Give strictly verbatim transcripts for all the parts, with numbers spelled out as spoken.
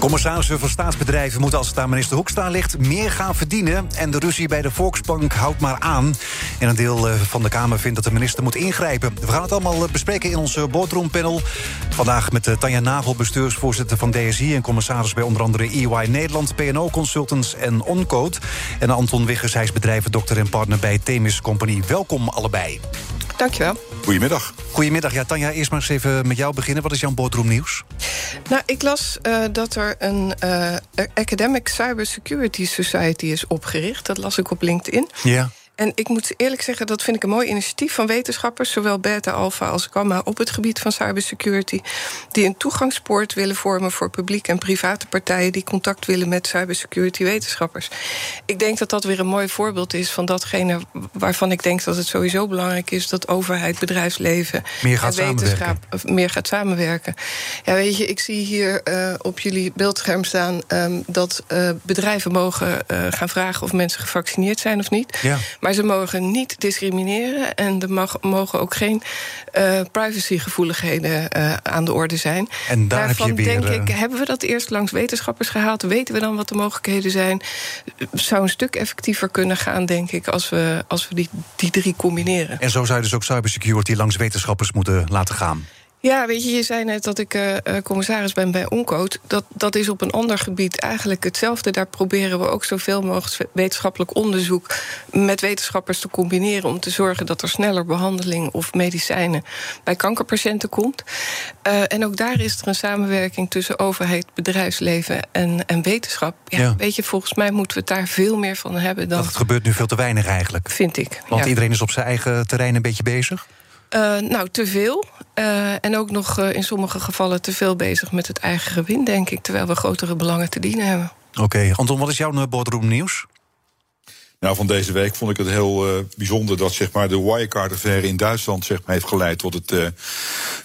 Commissarissen van staatsbedrijven moeten, als het aan minister Hoekstra ligt, meer gaan verdienen. En de ruzie bij de Volksbank houdt maar aan. En een deel van de Kamer vindt dat de minister moet ingrijpen. We gaan het allemaal bespreken in onze boardroompanel. Vandaag met Tanja Nagel, bestuursvoorzitter van D S I... en commissaris bij onder andere E Y Nederland, P en O Consultants en Oncode. En Anton Wiggers, hij is bedrijvendokter en partner bij Themis Company. Welkom allebei. Dankjewel. Goedemiddag. Goedemiddag. Ja, Tanja, eerst maar eens even met jou beginnen. Wat is jouw boardroomnieuws? Nou, ik las uh, dat er een uh, Academic Cybersecurity Society is opgericht. Dat las ik op LinkedIn. Ja. En ik moet eerlijk zeggen, dat vind ik een mooi initiatief van wetenschappers, zowel beta, alpha als gamma, op het gebied van cybersecurity, die een toegangspoort willen vormen voor publiek en private partijen die contact willen met cybersecurity-wetenschappers. Ik denk dat dat weer een mooi voorbeeld is van datgene waarvan ik denk dat het sowieso belangrijk is dat overheid, bedrijfsleven meer gaat en wetenschap meer gaat samenwerken. Ja, weet je, ik zie hier uh, op jullie beeldscherm staan um, dat uh, bedrijven mogen uh, gaan vragen of mensen gevaccineerd zijn of niet. Ja. Maar Maar ze mogen niet discrimineren en er mag, mogen ook geen uh, privacygevoeligheden uh, aan de orde zijn. En daar Daarvan heb je weer, denk ik, hebben we dat eerst langs wetenschappers gehaald? Weten we dan wat de mogelijkheden zijn? Het zou een stuk effectiever kunnen gaan, denk ik, als we, als we die, die drie combineren. En zo zou je dus ook cybersecurity langs wetenschappers moeten laten gaan? Ja, weet je, je zei net dat ik uh, commissaris ben bij Oncode. Dat, dat is op een ander gebied eigenlijk hetzelfde. Daar proberen we ook zoveel mogelijk wetenschappelijk onderzoek met wetenschappers te combineren om te zorgen dat er sneller behandeling of medicijnen bij kankerpatiënten komt. Uh, en ook daar is er een samenwerking tussen overheid, bedrijfsleven en, en wetenschap. Ja, ja. Weet je, volgens mij moeten we het daar veel meer van hebben. Dan dat het gebeurt nu veel te weinig eigenlijk. Vind ik. Want ja. Iedereen is op zijn eigen terrein een beetje bezig? Uh, nou, te veel. Uh, en ook nog uh, in sommige gevallen te veel bezig met het eigen gewin, denk ik. Terwijl we grotere belangen te dienen hebben. Oké, okay. Anton, wat is jouw boardroomnieuws? Nou, van deze week vond ik het heel uh, bijzonder dat zeg maar, de Wirecard-affaire in Duitsland zeg maar, heeft geleid tot het, uh,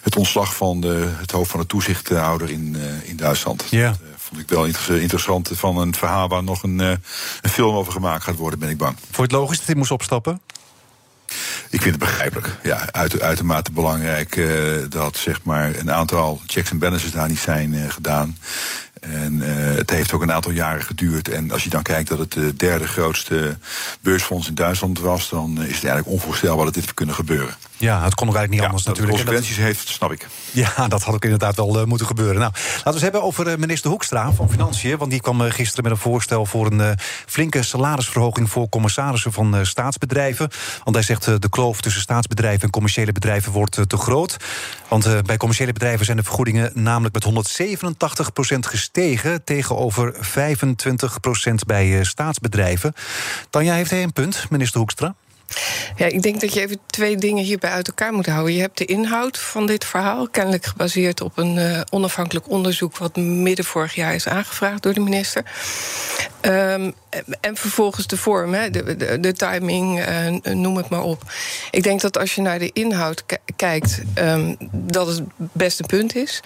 het ontslag van de, het hoofd van de toezichthouder in, uh, in Duitsland. Ja. Yeah. Vond ik wel interessant van een verhaal waar nog een, uh, een film over gemaakt gaat worden, ben ik bang. Vond je het logisch dat hij moest opstappen? Ik vind het begrijpelijk. Ja, uit, uitermate belangrijk uh, dat zeg maar, een aantal checks en balances daar niet zijn uh, gedaan. En uh, het heeft ook een aantal jaren geduurd. En als je dan kijkt dat het de derde grootste beursfonds in Duitsland was, dan is het eigenlijk onvoorstelbaar dat dit heeft kunnen gebeuren. Ja, het kon ook eigenlijk niet ja, anders dat natuurlijk. Dat consequenties dat heeft, snap ik. Ja, dat had ook inderdaad wel uh, moeten gebeuren. Nou, laten we het hebben over minister Hoekstra van Financiën. Want die kwam uh, gisteren met een voorstel voor een uh, flinke salarisverhoging voor commissarissen van uh, staatsbedrijven. Want hij zegt uh, de kloof tussen staatsbedrijven en commerciële bedrijven wordt uh, te groot. Want uh, bij commerciële bedrijven zijn de vergoedingen namelijk met honderdzevenentachtig procent gestegen. Tegen, tegenover vijfentwintig procent bij uh, staatsbedrijven. Tanja, heeft hij een punt, minister Hoekstra? Ja, ik denk dat je even twee dingen hierbij uit elkaar moet houden. Je hebt de inhoud van dit verhaal, kennelijk gebaseerd op een uh, onafhankelijk onderzoek wat midden vorig jaar is aangevraagd door de minister. Um, en vervolgens de vorm, he, de, de, de timing, uh, noem het maar op. Ik denk dat als je naar de inhoud k- kijkt, um, dat het best een punt is.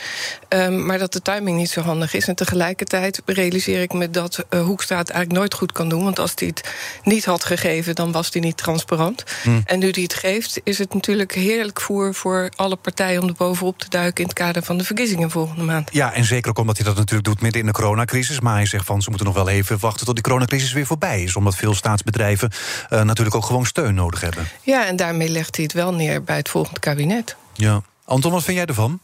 Um, maar dat de timing niet zo handig is. En tegelijkertijd realiseer ik me dat uh, Hoekstra het eigenlijk nooit goed kan doen. Want als hij het niet had gegeven, dan was hij niet transparant. Hmm. En nu die het geeft, is het natuurlijk heerlijk voer voor alle partijen om er bovenop te duiken in het kader van de verkiezingen volgende maand. Ja, en zeker ook omdat hij dat natuurlijk doet midden in de coronacrisis. Maar hij zegt van, ze moeten nog wel even wachten tot die coronacrisis weer voorbij is. Omdat veel staatsbedrijven uh, natuurlijk ook gewoon steun nodig hebben. Ja, en daarmee legt hij het wel neer bij het volgende kabinet. Ja. Anton, wat vind jij ervan?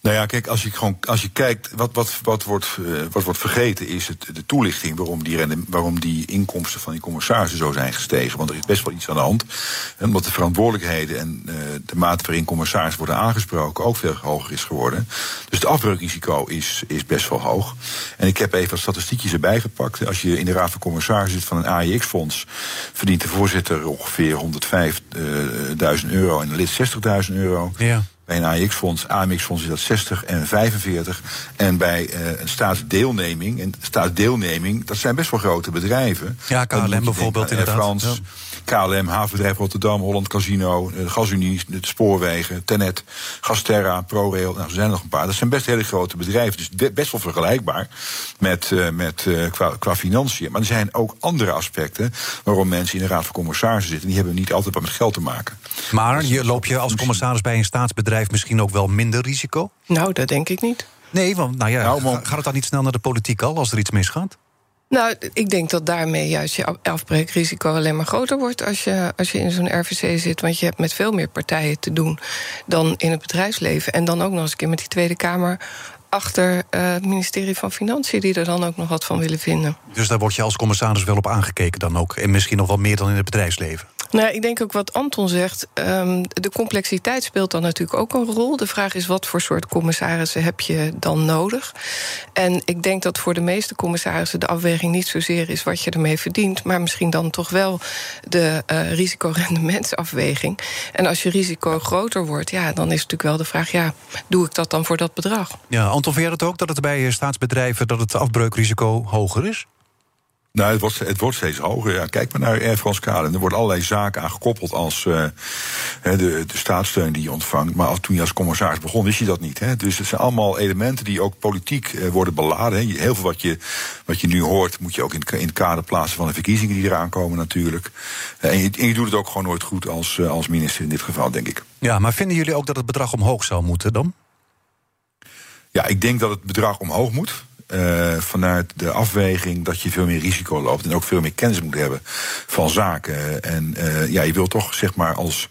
Nou ja, kijk, als je, gewoon, als je kijkt, wat, wat, wat, wordt, uh, wat wordt vergeten is het, de toelichting waarom die, waarom die inkomsten van die commissarissen zo zijn gestegen. Want er is best wel iets aan de hand. En omdat de verantwoordelijkheden en uh, de mate waarin commissarissen worden aangesproken ook veel hoger is geworden. Dus het afbreukrisico is, is best wel hoog. En ik heb even wat statistiekjes erbij gepakt. Als je in de raad van commissarissen zit van een A I X-fonds, verdient de voorzitter ongeveer honderdvijfduizend euro en de lid zestigduizend euro. Ja. Bij een A I X-fonds, A M X-fonds is dat zestig en vijfenveertig. En bij uh, een staatsdeelneming, en staatsdeelneming, dat zijn best wel grote bedrijven. Ja, K L M bijvoorbeeld, inderdaad. Air France, K L M, Havenbedrijf Rotterdam, Holland Casino, de Gasunie, de Spoorwegen, Tenet, Gasterra, ProRail. Nou, er zijn er nog een paar. Dat zijn best hele grote bedrijven. Dus best wel vergelijkbaar met, uh, met, uh, qua, qua financiën. Maar er zijn ook andere aspecten waarom mensen in de Raad van Commissarissen zitten. Die hebben niet altijd wat met geld te maken. Maar dus, je, loop je als commissaris bij een staatsbedrijf misschien ook wel minder risico? Nou, dat denk ik niet. Nee, want nou ja, nou, maar... gaat het dan niet snel naar de politiek al als er iets misgaat? Nou, ik denk dat daarmee juist je afbreekrisico alleen maar groter wordt als je, als je in zo'n R V C zit. Want je hebt met veel meer partijen te doen dan in het bedrijfsleven. En dan ook nog eens een keer met die Tweede Kamer achter uh, het ministerie van Financiën, die er dan ook nog wat van willen vinden. Dus daar word je als commissaris wel op aangekeken dan ook? En misschien nog wel meer dan in het bedrijfsleven? Nou, ik denk ook wat Anton zegt, um, de complexiteit speelt dan natuurlijk ook een rol. De vraag is, wat voor soort commissarissen heb je dan nodig? En ik denk dat voor de meeste commissarissen de afweging niet zozeer is wat je ermee verdient, maar misschien dan toch wel de uh, risicorendementsafweging. En als je risico groter wordt, ja, dan is natuurlijk wel de vraag, ja, doe ik dat dan voor dat bedrag? Ja, Anton, vind je dat ook, dat het bij staatsbedrijven dat het afbreukrisico hoger is? Nou, het wordt, het wordt steeds hoger. Ja. Kijk maar naar Air France-K L M. Er worden allerlei zaken aan gekoppeld als uh, de, de staatssteun die je ontvangt. Maar als, toen je als commissaris begon, wist je dat niet. Hè. Dus het zijn allemaal elementen die ook politiek uh, worden beladen. Hè. Heel veel wat je, wat je nu hoort, moet je ook in, in het kader plaatsen van de verkiezingen die eraan komen natuurlijk. Uh, en, je, en je doet het ook gewoon nooit goed als, uh, als minister in dit geval, denk ik. Ja, maar vinden jullie ook dat het bedrag omhoog zou moeten dan? Ja, ik denk dat het bedrag omhoog moet. Uh, vanuit de afweging dat je veel meer risico loopt en ook veel meer kennis moet hebben van zaken. En uh, ja, je wilt toch, zeg maar, als,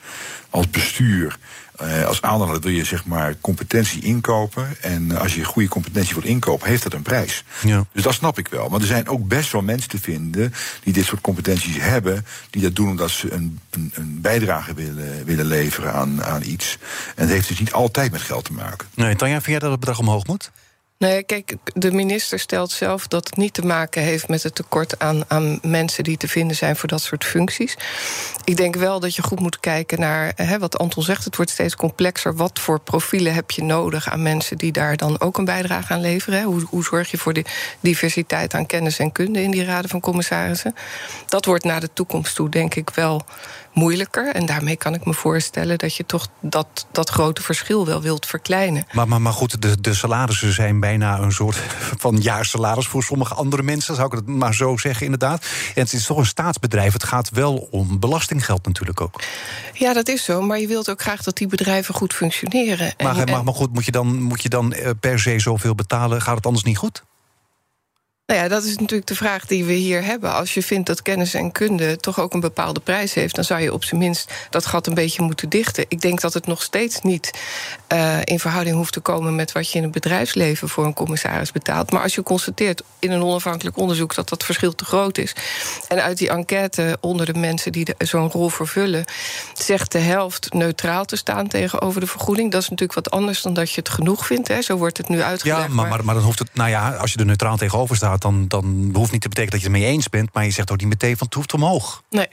als bestuur, uh, als aandeelhouder wil je, zeg maar, competentie inkopen. En als je goede competentie wilt inkopen, heeft dat een prijs. Ja. Dus dat snap ik wel. Maar er zijn ook best wel mensen te vinden die dit soort competenties hebben, die dat doen omdat ze een, een, een bijdrage willen, willen leveren aan, aan iets. En dat heeft dus niet altijd met geld te maken. Nee, Tanja, vind jij dat het bedrag omhoog moet? Nee, kijk, de minister stelt zelf dat het niet te maken heeft met het tekort aan, aan mensen die te vinden zijn voor dat soort functies. Ik denk wel dat je goed moet kijken naar, hè, wat Anton zegt, het wordt steeds complexer. Wat voor profielen heb je nodig aan mensen die daar dan ook een bijdrage aan leveren? Hè? Hoe, hoe zorg je voor de diversiteit aan kennis en kunde in die raden van commissarissen? Dat wordt naar de toekomst toe, denk ik, wel moeilijker. En daarmee kan ik me voorstellen dat je toch dat, dat grote verschil wel wilt verkleinen. Maar, maar, maar goed, de, de salarissen zijn bijna een soort van jaarsalaris voor sommige andere mensen, zou ik het maar zo zeggen, inderdaad. En het is toch een staatsbedrijf, het gaat wel om belastinggeld natuurlijk ook. Ja, dat is zo, maar je wilt ook graag dat die bedrijven goed functioneren. Maar, en, maar, maar goed, moet je dan, moet je dan per se zoveel betalen? Gaat het anders niet goed? Nou ja, dat is natuurlijk de vraag die we hier hebben. Als je vindt dat kennis en kunde toch ook een bepaalde prijs heeft, dan zou je op zijn minst dat gat een beetje moeten dichten. Ik denk dat het nog steeds niet uh, in verhouding hoeft te komen met wat je in het bedrijfsleven voor een commissaris betaalt. Maar als je constateert in een onafhankelijk onderzoek dat dat verschil te groot is, en uit die enquête onder de mensen die de, zo'n rol vervullen, zegt de helft neutraal te staan tegenover de vergoeding. Dat is natuurlijk wat anders dan dat je het genoeg vindt. Hè. Zo wordt het nu uitgelegd. Ja, maar, maar, maar dan hoeft het, nou ja, als je er neutraal tegenover staat, Dan, dan hoeft niet te betekenen dat je het ermee eens bent, maar je zegt ook niet meteen van het hoeft omhoog. Nee,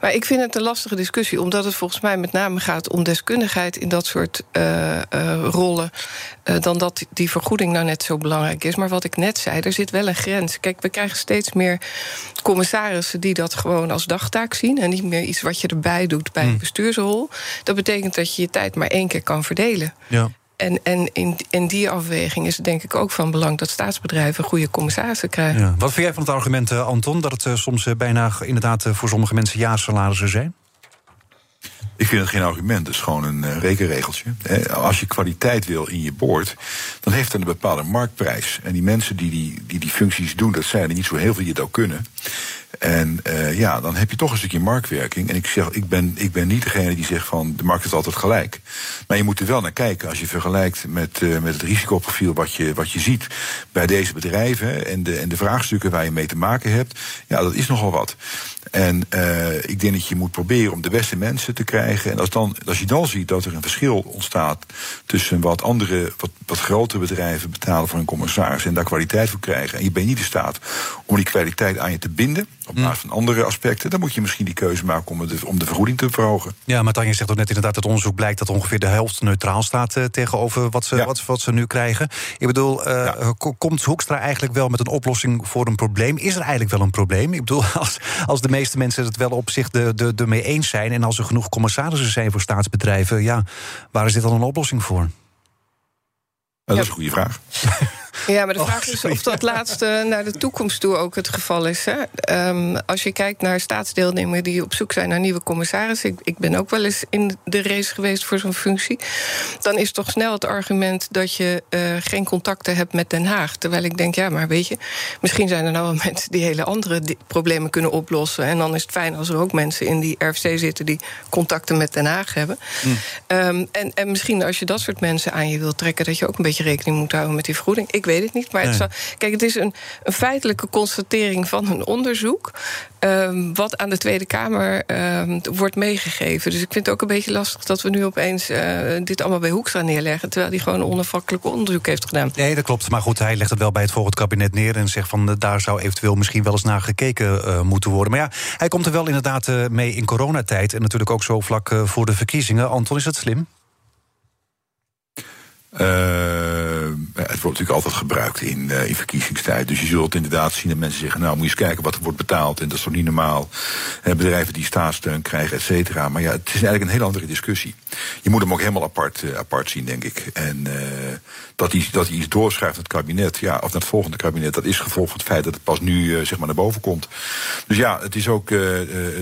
maar ik vind het een lastige discussie, omdat het volgens mij met name gaat om deskundigheid in dat soort uh, uh, rollen, uh, dan dat die vergoeding nou net zo belangrijk is. Maar wat ik net zei, er zit wel een grens. Kijk, we krijgen steeds meer commissarissen die dat gewoon als dagtaak zien en niet meer iets wat je erbij doet bij hmm. een bestuursrol. Dat betekent dat je je tijd maar één keer kan verdelen. Ja. En, en in, in die afweging is het denk ik ook van belang dat staatsbedrijven goede commissarissen krijgen. Ja. Wat vind jij van het argument, Anton, dat het soms bijna inderdaad voor sommige mensen jaarsalarissen zijn? Ik vind het geen argument, het is gewoon een rekenregeltje. Als je kwaliteit wil in je board, dan heeft het een bepaalde marktprijs. En die mensen die die, die, die functies doen, dat zijn er niet zo heel veel die het ook kunnen. En uh, ja, dan heb je toch een stukje marktwerking. En ik zeg, ik ben, ik ben niet degene die zegt van de markt is altijd gelijk. Maar je moet er wel naar kijken als je vergelijkt met, uh, met het risicoprofiel wat je, wat je ziet bij deze bedrijven en de, en de vraagstukken waar je mee te maken hebt. Ja, dat is nogal wat. En uh, ik denk dat je moet proberen om de beste mensen te krijgen. En als, dan, als je dan ziet dat er een verschil ontstaat tussen wat andere, wat, wat grotere bedrijven betalen voor hun commissaris en daar kwaliteit voor krijgen, en je bent niet in staat om die kwaliteit aan je te binden, Op basis van andere aspecten, dan moet je misschien die keuze maken om de, om de vergoeding te verhogen. Ja, maar Tanja zegt ook net inderdaad dat onderzoek blijkt dat ongeveer de helft neutraal staat uh, tegenover wat ze, ja. wat, wat ze nu krijgen. Ik bedoel, uh, ja. komt Hoekstra eigenlijk wel met een oplossing voor een probleem? Is er eigenlijk wel een probleem? Ik bedoel, als, als de meeste mensen het wel op zich de, de, de mee eens zijn en als er genoeg commissarissen zijn voor staatsbedrijven, ja, waar is dit dan een oplossing voor? Nou, dat is een goede vraag. Ja, maar de vraag is of dat laatste naar de toekomst toe ook het geval is. Hè? Um, als je kijkt naar staatsdeelnemers die op zoek zijn naar nieuwe commissarissen, ik, ik ben ook wel eens in de race geweest voor zo'n functie, dan is toch snel het argument dat je uh, geen contacten hebt met Den Haag. Terwijl ik denk, ja, maar weet je, misschien zijn er nou wel mensen die hele andere di- problemen kunnen oplossen. En dan is het fijn als er ook mensen in die R F C zitten die contacten met Den Haag hebben. Mm. Um, en, en misschien als je dat soort mensen aan je wilt trekken, dat je ook een beetje rekening moet houden met die vergoeding. Ik Ik weet het niet, maar nee. het, zal, kijk, het is een, een feitelijke constatering van een onderzoek Um, wat aan de Tweede Kamer um, wordt meegegeven. Dus ik vind het ook een beetje lastig dat we nu opeens uh, dit allemaal bij Hoekstra neerleggen, terwijl hij gewoon een onafhankelijk onderzoek heeft gedaan. Nee, dat klopt. Maar goed, hij legt het wel bij het volgend kabinet neer en zegt van uh, daar zou eventueel misschien wel eens naar gekeken uh, moeten worden. Maar ja, hij komt er wel inderdaad uh, mee in coronatijd en natuurlijk ook zo vlak uh, voor de verkiezingen. Anton, is dat slim? Uh, het wordt natuurlijk altijd gebruikt in, uh, in verkiezingstijd. Dus je zult inderdaad zien dat mensen zeggen, nou moet je eens kijken wat er wordt betaald. En dat is toch niet normaal. Uh, bedrijven die staatssteun krijgen, et cetera. Maar ja, het is eigenlijk een hele andere discussie. Je moet hem ook helemaal apart, uh, apart zien, denk ik. En uh, dat hij dat iets doorschuift naar het kabinet, ja, of naar het volgende kabinet, dat is gevolg van het feit dat het pas nu uh, zeg maar naar boven komt. Dus ja, het is ook uh,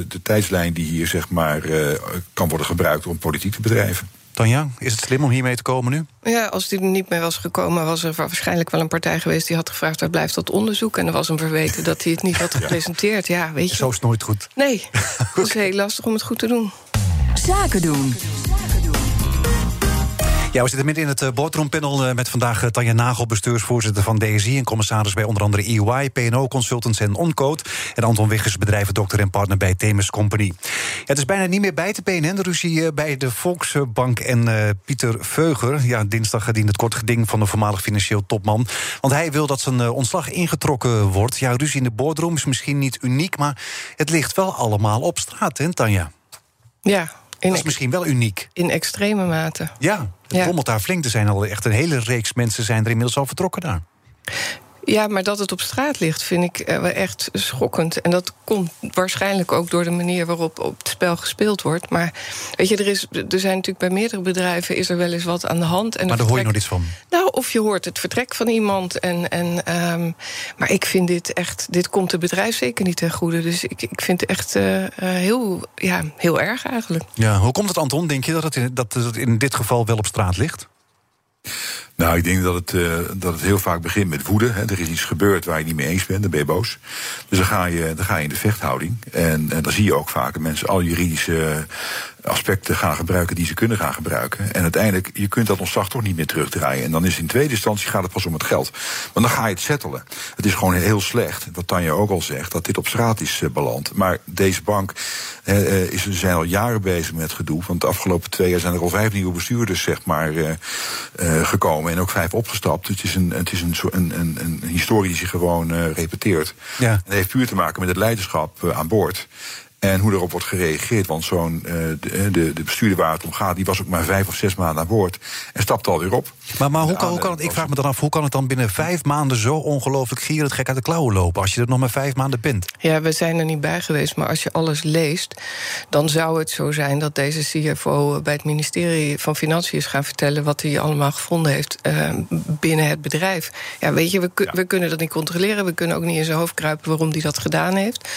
de tijdslijn die hier zeg maar uh, kan worden gebruikt om politiek te bedrijven. Tanja, is het slim om hiermee te komen nu? Ja, als die er niet mee was gekomen, was er waarschijnlijk wel een partij geweest die had gevraagd, waar blijft dat onderzoek? En er was hem verweten dat hij het niet had gepresenteerd. Ja, weet je. Zo is het nooit goed. Nee, het okay. is heel lastig om het goed te doen. Zaken doen. Ja, we zitten midden in het boardroompanel met vandaag Tanja Nagel, bestuursvoorzitter van D S I... en commissaris bij onder andere E Y, P en O Consultants en Oncode... en Anton Wiggers, bedrijvendokter en partner bij Themis Company. Ja, het is bijna niet meer bij te benen, de ruzie bij de Volksbank en uh, Pieter Veuger. Ja, dinsdag diende het kort geding van de voormalig financieel topman. Want hij wil dat zijn uh, ontslag ingetrokken wordt. Ja, ruzie in de boardroom is misschien niet uniek... maar het ligt wel allemaal op straat, hè, Tanja? Ja. In dat is misschien wel uniek. In extreme mate. Ja, het ja. bommelt daar flink. Er zijn al echt een hele reeks mensen zijn er inmiddels al vertrokken daar. Ja, maar dat het op straat ligt vind ik echt schokkend. En dat komt waarschijnlijk ook door de manier waarop op het spel gespeeld wordt. Maar weet je, er, is, er zijn natuurlijk bij meerdere bedrijven is er wel eens wat aan de hand. En maar daar vertrek... hoor je nog iets van? Nou, of je hoort het vertrek van iemand. En, en, um, maar ik vind dit echt, dit komt het bedrijf zeker niet ten goede. Dus ik, ik vind het echt uh, heel, ja, heel erg eigenlijk. Ja, hoe komt het, Anton, denk je dat het, in, dat het in dit geval wel op straat ligt? Nou, ik denk dat het, uh, dat het heel vaak begint met woede. Hè. Er is iets gebeurd waar je niet mee eens bent, dan ben je boos. Dus dan ga je, dan ga je in de vechthouding. En, en dan zie je ook vaak dat mensen al juridische aspecten gaan gebruiken die ze kunnen gaan gebruiken. En uiteindelijk, je kunt dat ontslag toch niet meer terugdraaien. En dan is in tweede instantie gaat het pas om het geld. Want dan ga je het settelen. Het is gewoon heel slecht, wat Tanja ook al zegt, dat dit op straat is uh, beland. Maar deze bank uh, is, zijn al jaren bezig met gedoe. Want de afgelopen twee jaar zijn er al vijf nieuwe bestuurders, zeg maar, uh, uh, gekomen. En ook vijf opgestapt. Het is een, het is een, een, een, een historie die zich gewoon uh, repeteert. Ja. En dat heeft puur te maken met het leiderschap uh, aan boord. En hoe erop wordt gereageerd. Want zo'n uh, de, de, de bestuurder waar het om gaat, die was ook maar vijf of zes maanden aan boord. En stapte alweer op. Maar, maar hoe kan, hoe kan het, ik vraag me dan af, hoe kan het dan binnen vijf maanden zo ongelooflijk gierend gek uit de klauwen lopen, als je er nog maar vijf maanden bent? Ja, we zijn er niet bij geweest. Maar als je alles leest, dan zou het zo zijn dat deze C F O bij het ministerie van Financiën is gaan vertellen wat hij allemaal gevonden heeft uh, binnen het bedrijf. Ja, weet je, we, kun, ja. we kunnen dat niet controleren. We kunnen ook niet in zijn hoofd kruipen waarom hij dat gedaan heeft.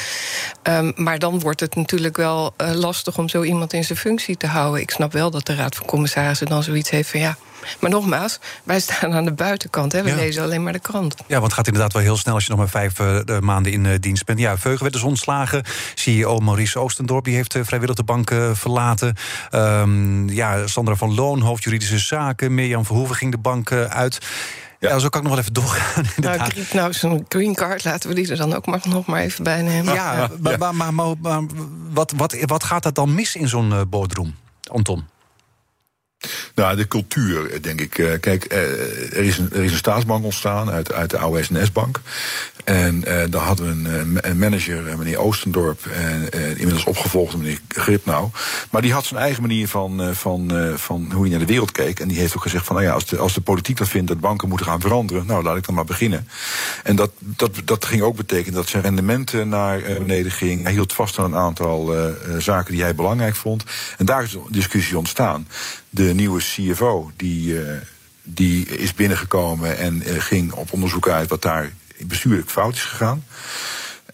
Um, maar dan wordt het natuurlijk wel uh, lastig om zo iemand in zijn functie te houden. Ik snap wel dat de Raad van Commissarissen dan zoiets heeft van ja. Maar nogmaals, wij staan aan de buitenkant. Hè? We ja. lezen alleen maar de krant. Ja, want het gaat inderdaad wel heel snel als je nog maar vijf uh, maanden in uh, dienst bent. Ja, Veugen werd dus ontslagen. C E O Maurice Oostendorp, die heeft uh, vrijwillig de bank uh, verlaten. Um, ja, Sandra van Loon, hoofd juridische zaken. Mirjam Verhoeven ging de bank uh, uit. Ja. ja, zo kan ik nog wel even doorgaan. Nou, Gripnou is een green card, laten we die er dan ook maar, nog maar even bij nemen. Ja, ja. Maar, maar, maar, maar, maar wat, wat, wat gaat dat dan mis in zo'n uh, boardroom, Anton? Nou, de cultuur, denk ik. Kijk, er is een, er is een staatsbank ontstaan uit, uit de oude S N S-bank. En uh, daar hadden we een, een manager, meneer Oostendorp, en, en inmiddels opgevolgd meneer Gripnou. Maar die had zijn eigen manier van, van, van hoe hij naar de wereld keek. En die heeft ook gezegd van, nou ja, als de, als de politiek dat vindt dat banken moeten gaan veranderen, nou, laat ik dan maar beginnen. En dat, dat, dat ging ook betekenen dat zijn rendementen naar beneden ging. Hij hield vast aan een aantal uh, zaken die hij belangrijk vond. En daar is een discussie ontstaan. De nieuwe C F O, die, uh, die is binnengekomen en uh, ging op onderzoek uit wat daar bestuurlijk fout is gegaan.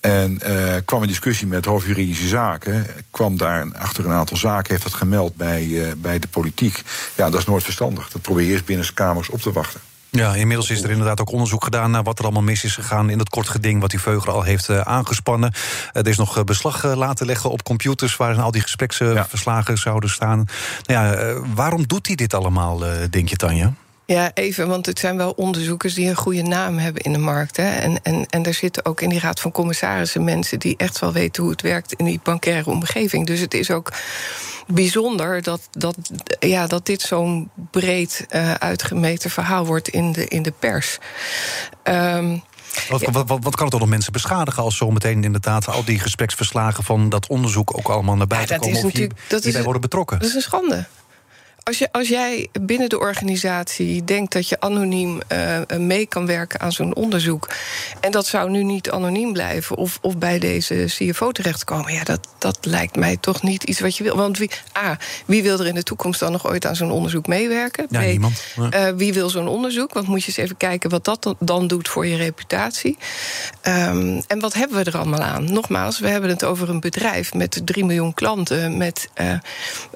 En uh, kwam in discussie met hoofd juridische zaken. Kwam daar achter een aantal zaken, heeft dat gemeld bij, uh, bij de politiek. Ja, dat is nooit verstandig. Dat probeer je eerst binnen de kamers op te wachten. Ja, inmiddels is er inderdaad ook onderzoek gedaan naar wat er allemaal mis is gegaan in dat kort geding wat die Veuger al heeft uh, aangespannen. Er is nog beslag uh, laten leggen op computers waar al die gespreksverslagen uh, ja. zouden staan. Nou ja, uh, waarom doet hij dit allemaal, uh, denk je, Tanja? Ja, even, want het zijn wel onderzoekers die een goede naam hebben in de markt. Hè. En, en, en er zitten ook in die raad van commissarissen mensen die echt wel weten hoe het werkt in die bankaire omgeving. Dus het is ook bijzonder dat, dat, ja, dat dit zo'n breed uh, uitgemeten verhaal wordt in de, in de pers. Um, Wat, ja. wat, wat, wat kan het toch nog mensen beschadigen als zometeen inderdaad al die gespreksverslagen van dat onderzoek ook allemaal naar buiten ja, komen of hier, dat hierbij is, worden betrokken? Dat is een schande. Als, je, als jij binnen de organisatie denkt dat je anoniem uh, mee kan werken aan zo'n onderzoek, en dat zou nu niet anoniem blijven of, of bij deze C F O terechtkomen, ja, dat, dat lijkt mij toch niet iets wat je wil. Want wie, A, wie wil er in de toekomst dan nog ooit aan zo'n onderzoek meewerken? Ja, B, niemand. Uh, wie wil zo'n onderzoek? Want moet je eens even kijken wat dat dan doet voor je reputatie. Um, en wat hebben we er allemaal aan? Nogmaals, we hebben het over een bedrijf met drie miljoen klanten, met,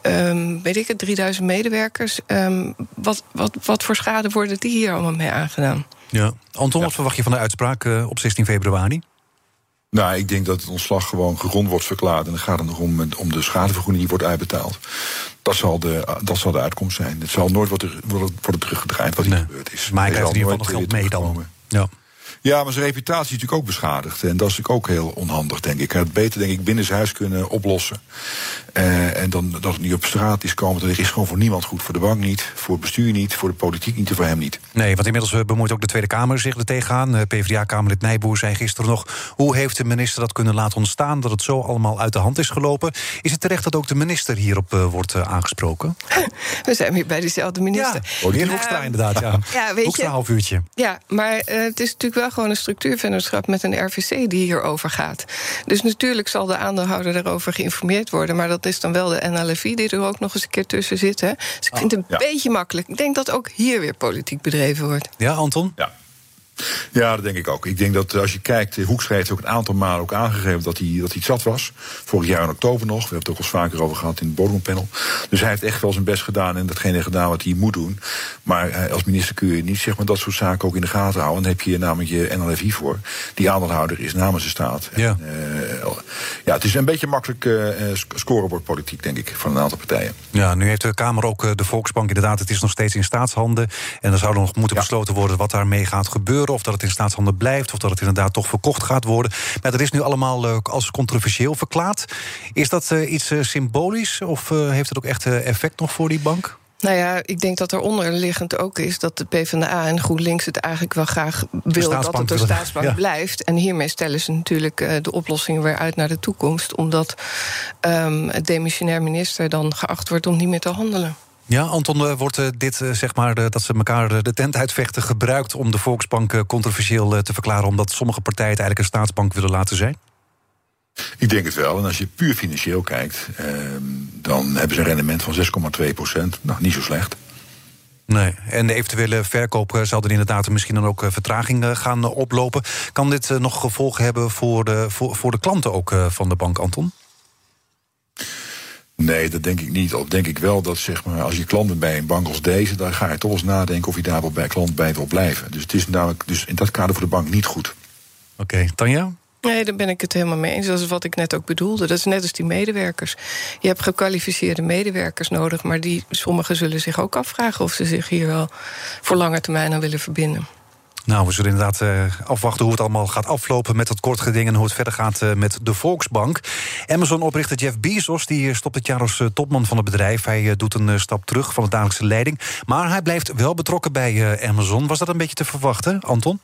uh, um, weet ik het, drieduizend mensen. medewerkers, um, wat, wat, wat voor schade worden die hier allemaal mee aangedaan? Ja. Anton, wat ja. verwacht je van de uitspraak uh, op zestien februari? Nou, ik denk dat het ontslag gewoon gegrond wordt verklaard. En dan gaat het nog om, om de schadevergoeding die wordt uitbetaald. Dat zal de, dat zal de uitkomst zijn. Het zal nooit worden, worden teruggedraaid wat nee. hier gebeurd is. Maar hij krijgt in ieder geval nog geld mee dan. Ja. Ja, maar zijn reputatie is natuurlijk ook beschadigd. En dat is natuurlijk ook heel onhandig, denk ik. Hij had beter, denk ik, binnen zijn huis kunnen oplossen. Uh, en dan dat het niet op straat is komen. Dat is gewoon voor niemand goed. Voor de bank niet, voor het bestuur niet, voor de politiek niet en voor hem niet. Nee, want inmiddels bemoeit ook de Tweede Kamer zich er tegenaan. PvdA-Kamerlid Nijboer zei gisteren nog, hoe heeft de minister dat kunnen laten ontstaan dat het zo allemaal uit de hand is gelopen? Is het terecht dat ook de minister hierop uh, wordt uh, aangesproken? We zijn weer bij dezelfde minister. Ja, meneer Hoekstra uh, inderdaad, ja. ja weet Hoekstra een half uurtje. Ja, maar uh, het is natuurlijk wel gewoon een structuurvennootschap met een R V C die hierover gaat. Dus natuurlijk zal de aandeelhouder daarover geïnformeerd worden, maar dat is dan wel de N L F I die er ook nog eens een keer tussen zit. Hè? Dus ik vind het een ja. beetje makkelijk. Ik denk dat ook hier weer politiek bedreven wordt. Ja, Anton? Ja. Ja, dat denk ik ook. Ik denk dat als je kijkt, Hoekstra heeft ook een aantal malen ook aangegeven dat hij, dat hij het zat was. Vorig jaar in oktober nog. We hebben het ook al vaker over gehad in het boardroompanel. Dus hij heeft echt wel zijn best gedaan en datgene gedaan wat hij moet doen. Maar als minister kun je niet zeg maar, dat soort zaken ook in de gaten houden. Dan heb je namelijk je N L F I voor. Die aandeelhouder is namens de staat. Ja. En, uh, ja, het is een beetje makkelijk uh, scorebordpolitiek, denk ik, van een aantal partijen. Ja, nu heeft de Kamer ook de Volksbank inderdaad. Het is nog steeds in staatshanden. En er zou dan nog moeten ja. besloten worden wat daarmee gaat gebeuren. Of dat het in staatshanden blijft, of dat het inderdaad toch verkocht gaat worden. Maar dat is nu allemaal uh, als controversieel verklaard. Is dat uh, iets uh, symbolisch, of uh, heeft het ook echt uh, effect nog voor die bank? Nou ja, ik denk dat er onderliggend ook is dat de PvdA en GroenLinks het eigenlijk wel graag wil dat het een staatsbank ja. blijft. En hiermee stellen ze natuurlijk de oplossingen weer uit naar de toekomst, omdat um, het demissionair minister dan geacht wordt om niet meer te handelen. Ja, Anton, wordt dit, zeg maar, dat ze elkaar de tent uitvechten gebruikt om de Volksbank controversieel te verklaren, omdat sommige partijen het eigenlijk een staatsbank willen laten zijn? Ik denk het wel. En als je puur financieel kijkt, eh, dan hebben ze een rendement van zes komma twee procent. Nou, niet zo slecht. Nee, en de eventuele verkoop zal er inderdaad misschien dan ook vertraging gaan oplopen. Kan dit nog gevolgen hebben voor de, voor, voor de klanten ook van de bank, Anton? Nee, dat denk ik niet. Al denk ik wel dat zeg maar, als je klant bent bij een bank als deze, dan ga je toch eens nadenken of je daar wel bij klant bij wil blijven. Dus het is namelijk dus in dat kader voor de bank niet goed. Oké, okay, Tanja? Nee, daar ben ik het helemaal mee eens. Dat is wat ik net ook bedoelde. Dat is net als die medewerkers. Je hebt gekwalificeerde medewerkers nodig, maar die, sommigen zullen zich ook afvragen of ze zich hier wel voor lange termijn aan willen verbinden. Nou, we zullen inderdaad uh, afwachten hoe het allemaal gaat aflopen met dat kort geding en hoe het verder gaat uh, met de Volksbank. Amazon-oprichter Jeff Bezos die stopt het jaar als uh, topman van het bedrijf. Hij uh, doet een uh, stap terug van de dagelijkse leiding. Maar hij blijft wel betrokken bij uh, Amazon. Was dat een beetje te verwachten, Anton?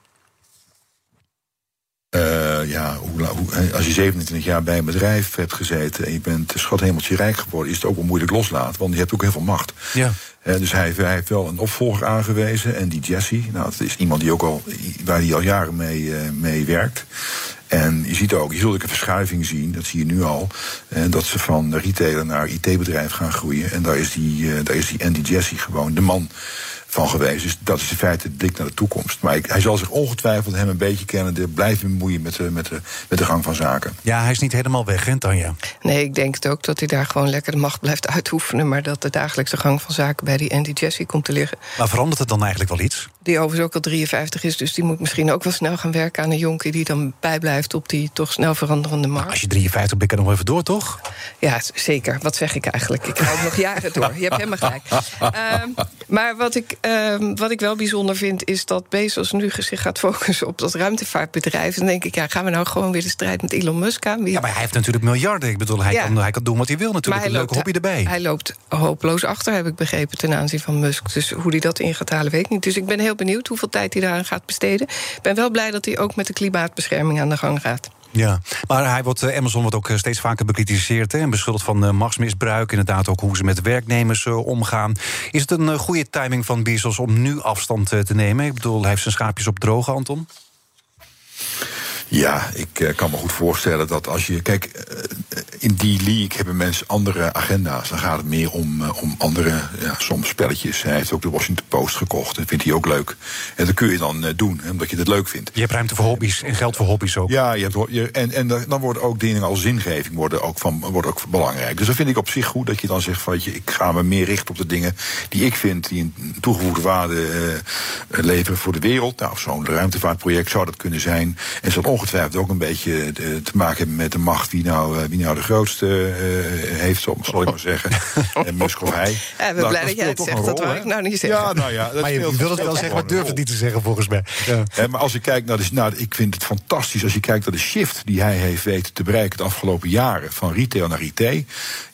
Uh, ja, hoe, hoe, als je zevenentwintig jaar bij een bedrijf hebt gezeten en je bent schathemeltje rijk geworden, is het ook wel moeilijk loslaten, want je hebt ook heel veel macht. Ja. Uh, dus hij, hij heeft wel een opvolger aangewezen, Andy Jassy. Nou, dat is iemand die ook al, waar hij al jaren mee, uh, mee werkt. En je ziet ook, je zult ook een verschuiving zien, dat zie je nu al, uh, dat ze van retailer naar I T-bedrijf gaan groeien. En daar is die, uh, daar is die Andy Jassy gewoon de man van geweest. Dus dat is in feite de blik naar de toekomst. Maar ik, hij zal zich ongetwijfeld hem een beetje kennende blijven bemoeien met de, met, de, met de gang van zaken. Ja, hij is niet helemaal weg, hè, Tanja? Nee, ik denk het ook dat hij daar gewoon lekker de macht blijft uitoefenen, maar dat de dagelijkse gang van zaken bij die Andy Jassy komt te liggen. Maar verandert het dan eigenlijk wel iets? Die overigens ook al drieënvijftig is, dus die moet misschien ook wel snel gaan werken aan een jonkie die dan bijblijft op die toch snel veranderende markt. Nou, als je drieënvijftig bent, kan nog even door, toch? Ja, zeker. Wat zeg ik eigenlijk? Ik hou nog jaren door. Je hebt helemaal gelijk. Uh, maar wat ik Um, wat ik wel bijzonder vind, is dat Bezos nu zich gaat focussen op dat ruimtevaartbedrijf. Dan denk ik, ja, gaan we nou gewoon weer de strijd met Elon Musk aan? Weer? Ja, maar hij heeft natuurlijk miljarden. Ik bedoel, hij, ja. kan, hij kan doen wat hij wil natuurlijk. Hij een loopt, leuke hobby erbij. Hij loopt hopeloos achter, heb ik begrepen, ten aanzien van Musk. Dus hoe hij dat in gaat halen, weet ik niet. Dus ik ben heel benieuwd hoeveel tijd hij daaraan gaat besteden. Ik ben wel blij dat hij ook met de klimaatbescherming aan de gang gaat. Ja, maar hij wordt, Amazon wordt ook steeds vaker bekritiseerd, hè, en beschuldigd van machtsmisbruik. Inderdaad ook hoe ze met werknemers uh, omgaan. Is het een uh, goede timing van Bezos om nu afstand uh, te nemen? Ik bedoel, hij heeft zijn schaapjes op droge, Anton? Ja, ik uh, kan me goed voorstellen dat als je... Kijk, uh, in die league hebben mensen andere agenda's. Dan gaat het meer om, uh, om andere, ja, soms spelletjes. Hij heeft ook de Washington Post gekocht. Dat vindt hij ook leuk. En dat kun je dan uh, doen, hè, omdat je dat leuk vindt. Je hebt ruimte voor hobby's en geld voor hobby's ook. Ja, je hebt, je, en, en dan worden ook dingen als zingeving worden ook, van, worden ook belangrijk. Dus dat vind ik op zich goed, dat je dan zegt van, weet je, ik ga me meer richten op de dingen die ik vind, die een toegevoegde waarde uh, leveren voor de wereld. Nou, zo'n ruimtevaartproject zou dat kunnen zijn. En zo'n ongetwijfeld ook een beetje te maken hebben met de macht, wie nou, wie nou de grootste uh, heeft, zal ik maar zeggen. En Musk of hij. Ja, ben nou, blij dat jij het zegt, dat wou ik nou niet zeggen. Ja, nou ja, maar je wilt het wel zeggen, maar durft het niet te zeggen volgens mij. Ja. Ja, maar als ik kijk naar de, nou, ik vind het fantastisch als je kijkt naar de shift die hij heeft weten te bereiken de afgelopen jaren, van retail naar I T.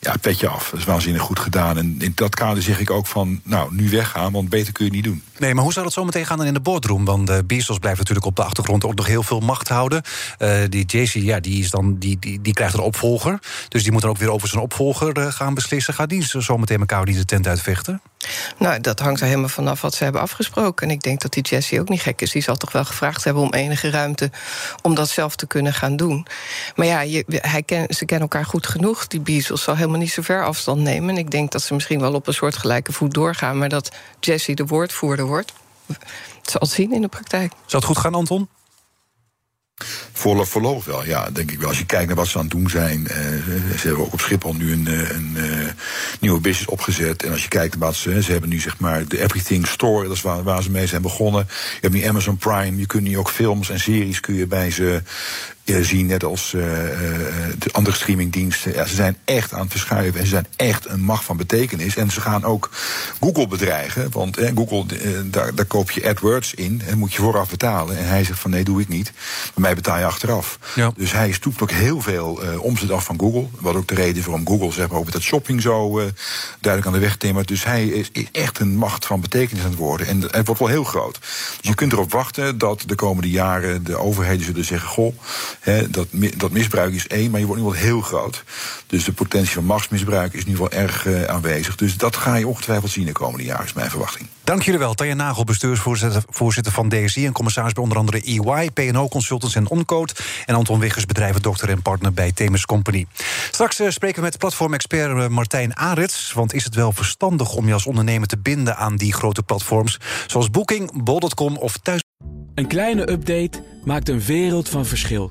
Ja, petje af, dat is waanzinnig goed gedaan. En in dat kader zeg ik ook van, nou, nu weggaan, want beter kun je niet doen. Nee, maar hoe zou dat zo meteen gaan dan in de boardroom? Want uh, Bezos blijft natuurlijk op de achtergrond ook nog heel veel macht houden. Uh, die J C, ja, die, is dan, die, die, die krijgt een opvolger. Dus die moet dan ook weer over zijn opvolger uh, gaan beslissen. Gaat die zo meteen elkaar die de tent uitvechten? Nou, dat hangt er helemaal vanaf wat ze hebben afgesproken. En ik denk dat die Jassy ook niet gek is. Die zal toch wel gevraagd hebben om enige ruimte om dat zelf te kunnen gaan doen. Maar ja, je, hij ken, ze kennen elkaar goed genoeg. Die Bezos zal helemaal niet zo ver afstand nemen. En ik denk dat ze misschien wel op een soort gelijke voet doorgaan, maar dat Jassy de woordvoerder wordt. Het zal het zien in de praktijk. Zal het goed gaan, Anton? Voorlopig wel, ja, denk ik wel. Als je kijkt naar wat ze aan het doen zijn, eh, ze hebben ook op Schiphol nu een, een, een nieuwe business opgezet. En als je kijkt naar wat ze, ze hebben nu zeg maar de Everything Store, dat is waar, waar ze mee zijn begonnen. Je hebt nu Amazon Prime, je kunt nu ook films en series kun je bij ze eh, zien, net als eh, de andere streamingdiensten. Ja, ze zijn echt aan het verschuiven en ze zijn echt een macht van betekenis. En ze gaan ook Google bedreigen, want eh, Google, eh, daar, daar koop je AdWords in en moet je vooraf betalen. En hij zegt van nee, doe ik niet. Bij mij betaal je achteraf. Ja. Dus hij stoept ook heel veel uh, omzet af van Google. Wat ook de reden is waarom Google zeg maar, ook met dat shopping zo uh, duidelijk aan de weg timmert. Dus hij is echt een macht van betekenis aan het worden. En het wordt wel heel groot. Dus je kunt erop wachten dat de komende jaren de overheden zullen zeggen, goh, hè, dat, dat misbruik is één, maar je wordt nu wel heel groot. Dus de potentie van machtsmisbruik is nu wel erg uh, aanwezig. Dus dat ga je ongetwijfeld zien de komende jaren, is mijn verwachting. Dank jullie wel. Tanja Nagel, bestuursvoorzitter van D S I... en commissaris bij onder andere E Y, P en O Consultants en Oncode... en Anton Wiggers, bedrijvendokter en partner bij Themis Company. Straks spreken we met platformexpert Martijn Arends... want is het wel verstandig om je als ondernemer te binden... aan die grote platforms zoals Booking, bol punt com of thuis... Een kleine update maakt een wereld van verschil.